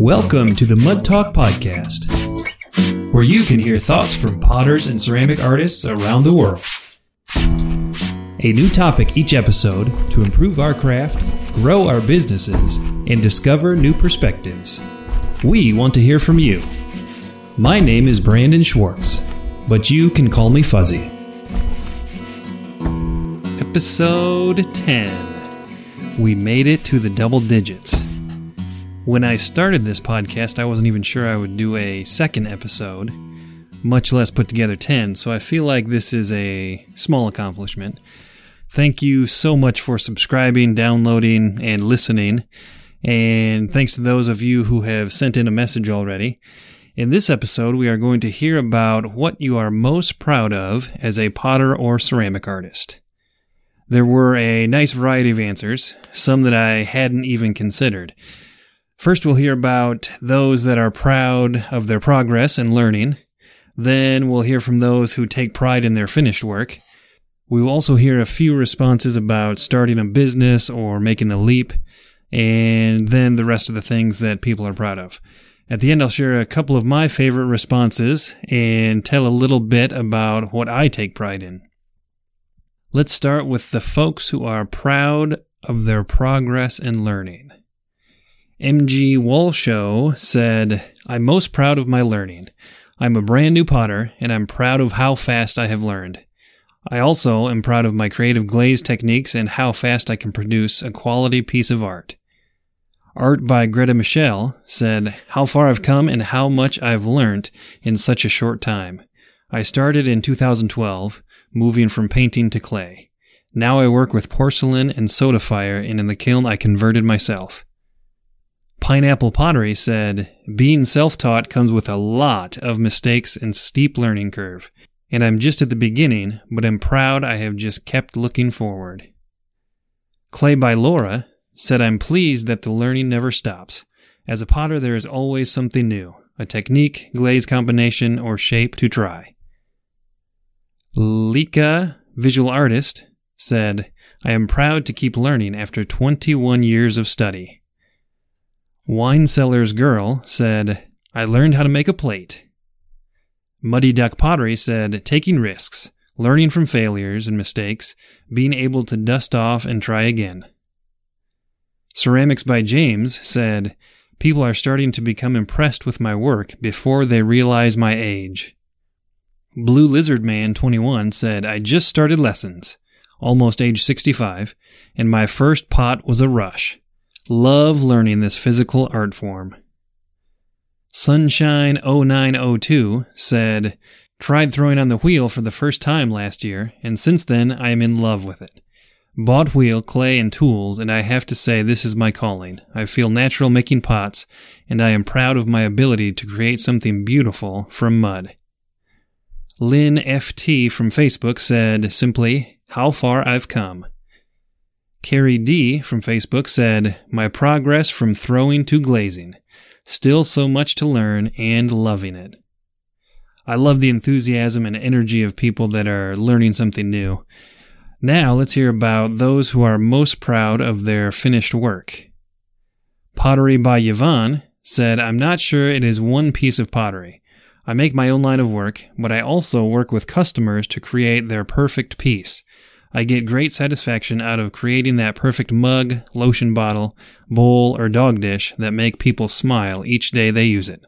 Welcome to the Mud Talk Podcast, where you can hear thoughts from potters and ceramic artists around the world. A new topic each episode to improve our craft, grow our businesses, and discover new perspectives. We want to hear from you. My name is Brandon Schwartz, but you can call me Fuzzy. Episode 10. We made it to the double digits. When I started this podcast, I wasn't even sure I would do a second episode, much less put together 10, so I feel like this is a small accomplishment. Thank you so much for subscribing, downloading, and listening. And thanks to those of you who have sent in a message already. In this episode, we are going to hear about what you are most proud of as a potter or ceramic artist. There were a nice variety of answers, some that I hadn't even considered. First, we'll hear about those that are proud of their progress and learning. Then we'll hear from those who take pride in their finished work. We will also hear a few responses about starting a business or making the leap, and then the rest of the things that people are proud of. At the end, I'll share a couple of my favorite responses and tell a little bit about what I take pride in. Let's start with the folks who are proud of their progress and learning. M.G. Walshow said, "I'm most proud of my learning. I'm a brand new potter, and I'm proud of how fast I have learned. I also am proud of my creative glaze techniques and how fast I can produce a quality piece of art." Art by Greta Michelle said, "How far I've come and how much I've learned in such a short time. I started in 2012, moving from painting to clay. Now I work with porcelain and soda fire, and in the kiln I converted myself." Pineapple Pottery said, "Being self-taught comes with a lot of mistakes and steep learning curve. And I'm just at the beginning, but I'm proud I have just kept looking forward." Clay by Laura said, "I'm pleased that the learning never stops. As a potter, there is always something new, a technique, glaze combination, or shape to try." Lika, visual artist, said, "I am proud to keep learning after 21 years of study." Wine Cellar's Girl said, "I learned how to make a plate." Muddy Duck Pottery said, "Taking risks, learning from failures and mistakes, being able to dust off and try again." Ceramics by James said, "People are starting to become impressed with my work before they realize my age." Blue Lizard Man 21 said, "I just started lessons, almost age 65, and my first pot was a rush. Love learning this physical art form." Sunshine0902 said, "Tried throwing on the wheel for the first time last year, and since then I am in love with it. Bought wheel, clay, and tools, and I have to say this is my calling. I feel natural making pots, and I am proud of my ability to create something beautiful from mud." Lynn FT from Facebook said simply, "How far I've come." Carrie D. from Facebook said, "My progress from throwing to glazing. Still so much to learn and loving it." I love the enthusiasm and energy of people that are learning something new. Now let's hear about those who are most proud of their finished work. Pottery by Yvonne said, "I'm not sure it is one piece of pottery. I make my own line of work, but I also work with customers to create their perfect piece. I get great satisfaction out of creating that perfect mug, lotion bottle, bowl, or dog dish that make people smile each day they use it."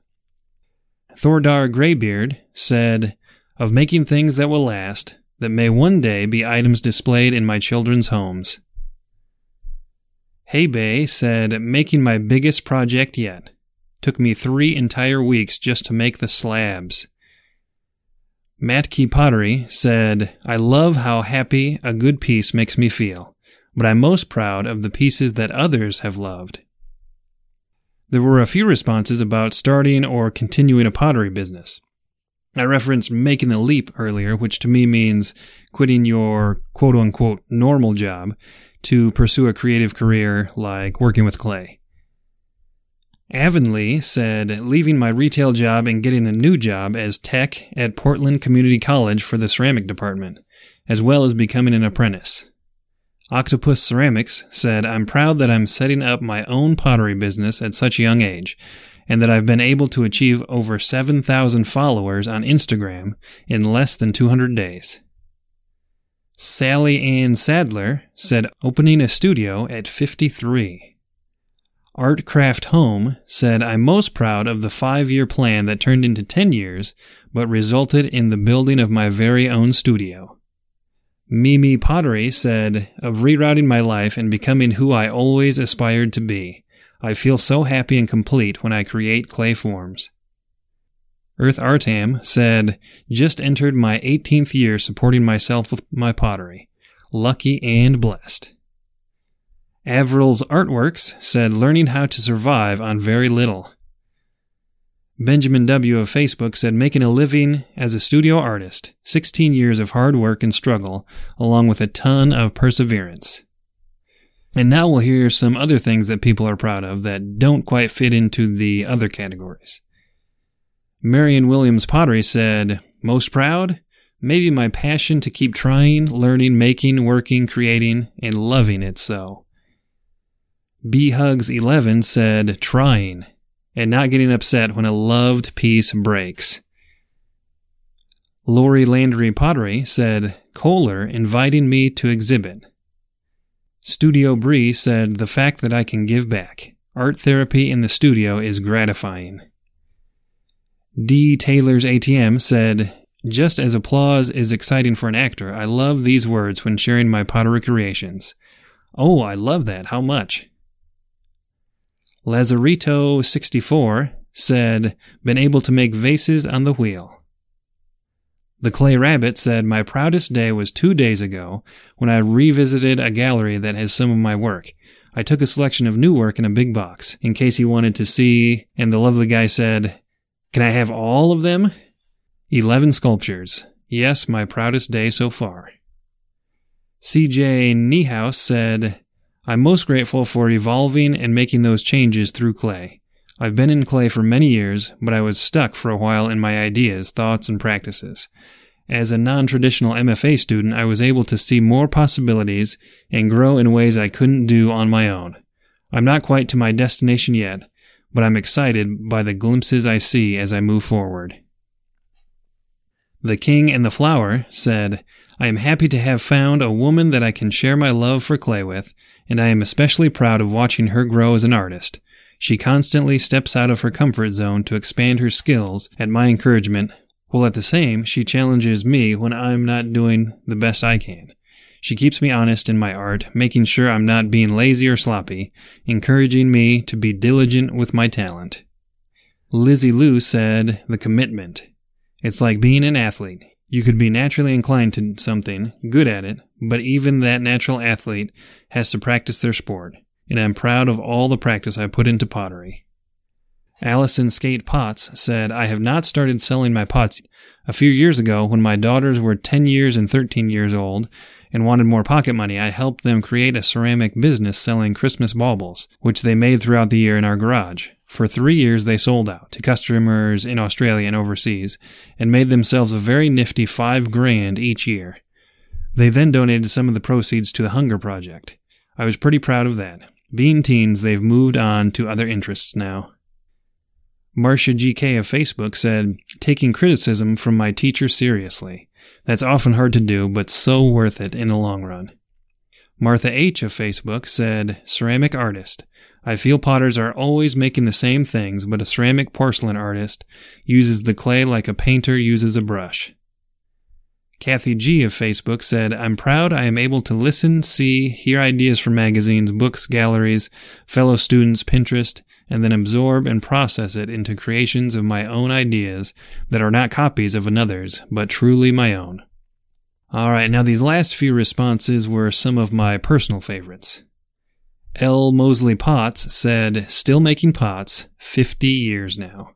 Thordar Greybeard said, "Of making things that will last, that may one day be items displayed in my children's homes." Haybay said, "Making my biggest project yet. Took me 3 entire weeks just to make the slabs." Matt Key Pottery said, "I love how happy a good piece makes me feel, but I'm most proud of the pieces that others have loved." There were a few responses about starting or continuing a pottery business. I referenced making the leap earlier, which to me means quitting your quote-unquote normal job to pursue a creative career like working with clay. Avonlea said, "Leaving my retail job and getting a new job as tech at Portland Community College for the ceramic department, as well as becoming an apprentice." Octopus Ceramics said, "I'm proud that I'm setting up my own pottery business at such a young age, and that I've been able to achieve over 7,000 followers on Instagram in less than 200 days. Sally Ann Sadler said opening a studio at 53. Artcraft Home said, I'm most proud of the 5-year plan that turned into 10 years, but resulted in the building of my very own studio. Mimi Pottery said, of rerouting my life and becoming who I always aspired to be. I feel so happy and complete when I create clay forms. Earth Artam said, just entered my 18th year supporting myself with my pottery. Lucky and blessed. Avril's Artworks said, learning how to survive on very little. Benjamin W. of Facebook said, making a living as a studio artist, 16 years of hard work and struggle, along with a ton of perseverance. And now we'll hear some other things that people are proud of that don't quite fit into the other categories. Marion Williams Pottery said, most proud? Maybe my passion to keep trying, learning, making, working, creating, and loving it so. B Hugs 11 said, trying, and not getting upset when a loved piece breaks. Lori Landry Pottery said, Kohler inviting me to exhibit. Studio Bree said, the fact that I can give back. Art therapy in the studio is gratifying. D. Taylor's ATM said, just as applause is exciting for an actor, I love these words when sharing my pottery creations. Oh, I love that. How much? Lazarito64 said, been able to make vases on the wheel. The Clay Rabbit said, my proudest day was 2 days ago when I revisited a gallery that has some of my work. I took a selection of new work in a big box in case he wanted to see, and the lovely guy said, can I have all of them? 11 sculptures. Yes, my proudest day so far. CJ Niehaus said, I'm most grateful for evolving and making those changes through clay. I've been in clay for many years, but I was stuck for a while in my ideas, thoughts, and practices. As a non-traditional MFA student, I was able to see more possibilities and grow in ways I couldn't do on my own. I'm not quite to my destination yet, but I'm excited by the glimpses I see as I move forward. The King and the Flower said, I am happy to have found a woman that I can share my love for clay with, and I am especially proud of watching her grow as an artist. She constantly steps out of her comfort zone to expand her skills at my encouragement, while at the same, she challenges me when I'm not doing the best I can. She keeps me honest in my art, making sure I'm not being lazy or sloppy, encouraging me to be diligent with my talent. Lizzie Lou said, the commitment. It's like being an athlete. You could be naturally inclined to something, good at it, but even that natural athlete has to practice their sport, and I'm proud of all the practice I put into pottery. Allison Skate Potts said, I have not started selling my pots. A few years ago, when my daughters were 10 years and 13 years old, and wanted more pocket money, I helped them create a ceramic business selling Christmas baubles, which they made throughout the year in our garage. For 3 years, they sold out to customers in Australia and overseas, and made themselves a very nifty $5,000 each year. They then donated some of the proceeds to the Hunger Project. I was pretty proud of that. Being teens, they've moved on to other interests now. Marcia GK of Facebook said, taking criticism from my teacher seriously. That's often hard to do, but so worth it in the long run. Martha H. of Facebook said, ceramic artist. I feel potters are always making the same things, but a ceramic porcelain artist uses the clay like a painter uses a brush. Kathy G. of Facebook said, I'm proud I am able to listen, see, hear ideas from magazines, books, galleries, fellow students, Pinterest, and then absorb and process it into creations of my own ideas that are not copies of another's, but truly my own. All right, now these last few responses were some of my personal favorites. L. Mosley Potts said, still making pots, 50 years now.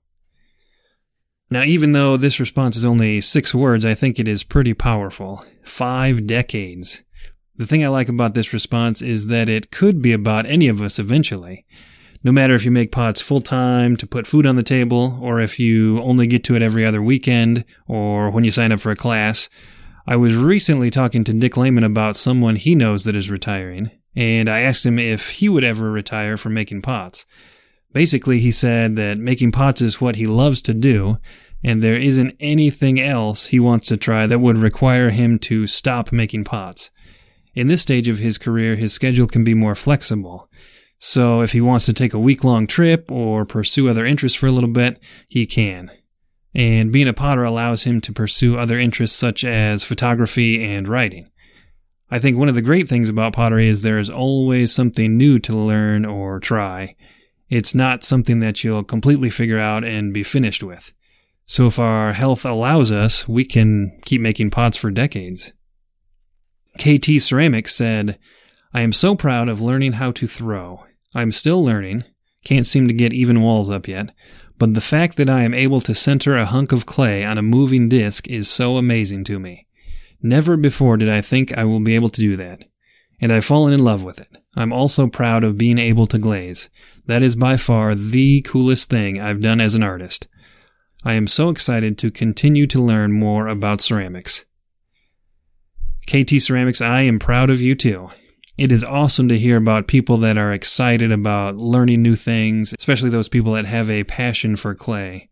Now, even though this response is only 6 words, I think it is pretty powerful. 5 decades. The thing I like about this response is that it could be about any of us eventually. No matter if you make pots full-time to put food on the table, or if you only get to it every other weekend, or when you sign up for a class. I was recently talking to Dick Lehman about someone he knows that is retiring, and I asked him if he would ever retire from making pots. Basically, he said that making pots is what he loves to do, and there isn't anything else he wants to try that would require him to stop making pots. In this stage of his career, his schedule can be more flexible. So if he wants to take a week-long trip or pursue other interests for a little bit, he can. And being a potter allows him to pursue other interests such as photography and writing. I think one of the great things about pottery is there is always something new to learn or try. It's not something that you'll completely figure out and be finished with. So if our health allows us, we can keep making pots for decades. KT Ceramics said, "I am so proud of learning how to throw. I'm still learning, can't seem to get even walls up yet, but the fact that I am able to center a hunk of clay on a moving disc is so amazing to me. Never before did I think I will be able to do that. And I've fallen in love with it. I'm also proud of being able to glaze. That is by far the coolest thing I've done as an artist. I am so excited to continue to learn more about ceramics." KT Ceramics, I am proud of you too. It is awesome to hear about people that are excited about learning new things, especially those people that have a passion for clay.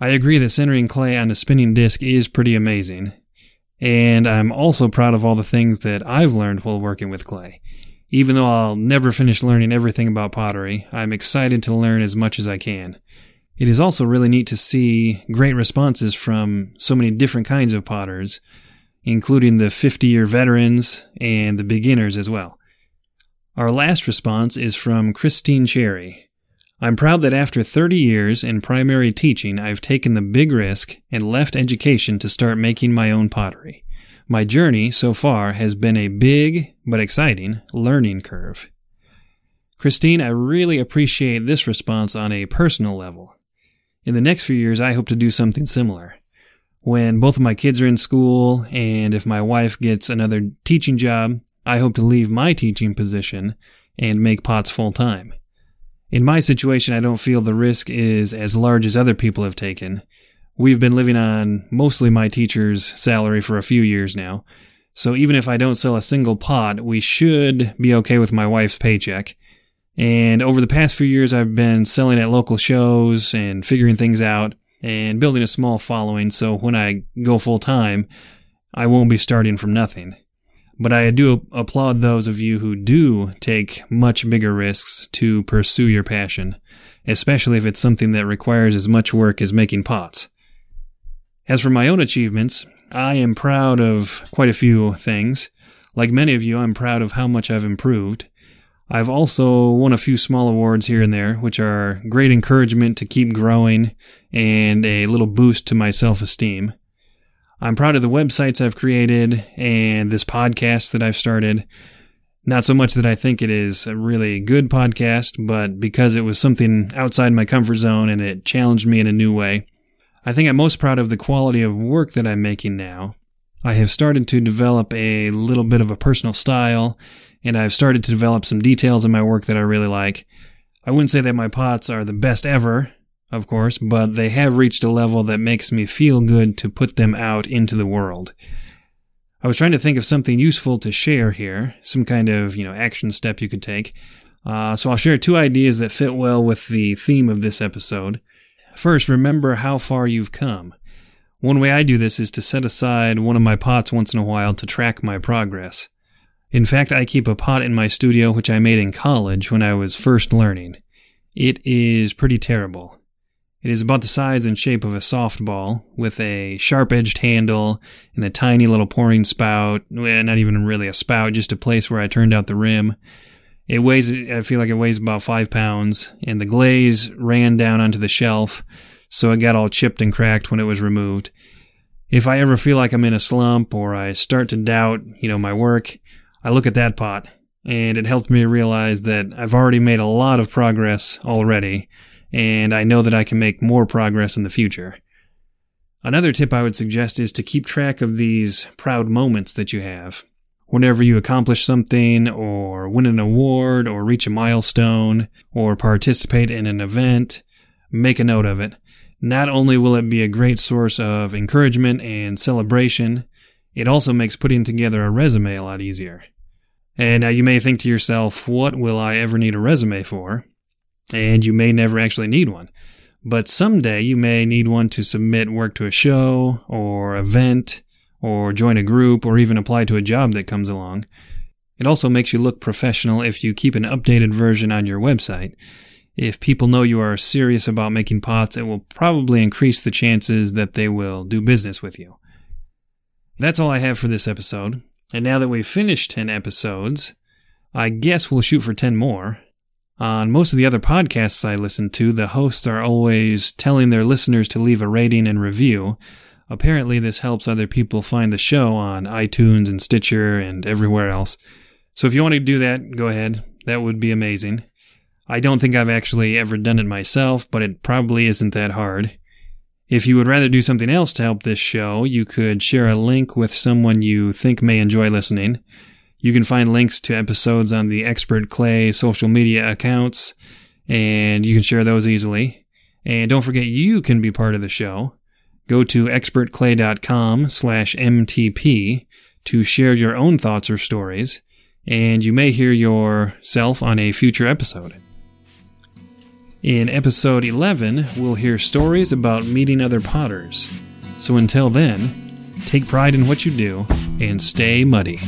I agree that centering clay on a spinning disc is pretty amazing. And I'm also proud of all the things that I've learned while working with clay. Even though I'll never finish learning everything about pottery, I'm excited to learn as much as I can. It is also really neat to see great responses from so many different kinds of potters, including the 50-year veterans and the beginners as well. Our last response is from Christine Cherry. "I'm proud that after 30 years in primary teaching, I've taken the big risk and left education to start making my own pottery. My journey so far has been a big, but exciting, learning curve." Christine, I really appreciate this response on a personal level. In the next few years, I hope to do something similar. When both of my kids are in school, and if my wife gets another teaching job, I hope to leave my teaching position and make pots full-time. In my situation, I don't feel the risk is as large as other people have taken. We've been living on mostly my teacher's salary for a few years now, so even if I don't sell a single pot, we should be okay with my wife's paycheck. And over the past few years, I've been selling at local shows and figuring things out and building a small following, so when I go full-time, I won't be starting from nothing. But I do applaud those of you who do take much bigger risks to pursue your passion, especially if it's something that requires as much work as making pots. As for my own achievements, I am proud of quite a few things. Like many of you, I'm proud of how much I've improved. I've also won a few small awards here and there, which are great encouragement to keep growing and a little boost to my self-esteem. I'm proud of the websites I've created and this podcast that I've started. Not so much that I think it is a really good podcast, but because it was something outside my comfort zone and it challenged me in a new way. I think I'm most proud of the quality of work that I'm making now. I have started to develop a little bit of a personal style, and I've started to develop some details in my work that I really like. I wouldn't say that my pots are the best ever, of course, but they have reached a level that makes me feel good to put them out into the world. I was trying to think of something useful to share here, some kind of, action step you could take. So I'll share two ideas that fit well with the theme of this episode. First, remember how far you've come. One way I do this is to set aside one of my pots once in a while to track my progress. In fact, I keep a pot in my studio which I made in college when I was first learning. It is pretty terrible. It is about the size and shape of a softball, with a sharp-edged handle and a tiny little pouring spout. Well, not even really a spout, just a place where I turned out the rim. I feel like it weighs about 5 pounds, and the glaze ran down onto the shelf, so it got all chipped and cracked when it was removed. If I ever feel like I'm in a slump or I start to doubt, my work, I look at that pot, and it helped me realize that I've already made a lot of progress already, and I know that I can make more progress in the future. Another tip I would suggest is to keep track of these proud moments that you have. Whenever you accomplish something, or win an award, or reach a milestone, or participate in an event, make a note of it. Not only will it be a great source of encouragement and celebration, it also makes putting together a resume a lot easier. And now you may think to yourself, what will I ever need a resume for? and you may never actually need one. But someday you may need one to submit work to a show or event or join a group or even apply to a job that comes along. It also makes you look professional if you keep an updated version on your website. If people know you are serious about making pots, it will probably increase the chances that they will do business with you. That's all I have for this episode. And now that we've finished 10 episodes, I guess we'll shoot for 10 more. On most of the other podcasts I listen to, the hosts are always telling their listeners to leave a rating and review. Apparently, this helps other people find the show on iTunes and Stitcher and everywhere else. So if you want to do that, go ahead. That would be amazing. I don't think I've actually ever done it myself, but it probably isn't that hard. If you would rather do something else to help this show, you could share a link with someone you think may enjoy listening. You can find links to episodes on the Expert Clay social media accounts, and you can share those easily. And don't forget, you can be part of the show. Go to expertclay.com/MTP to share your own thoughts or stories, and you may hear yourself on a future episode. In episode 11, we'll hear stories about meeting other potters. So until then, take pride in what you do and stay muddy.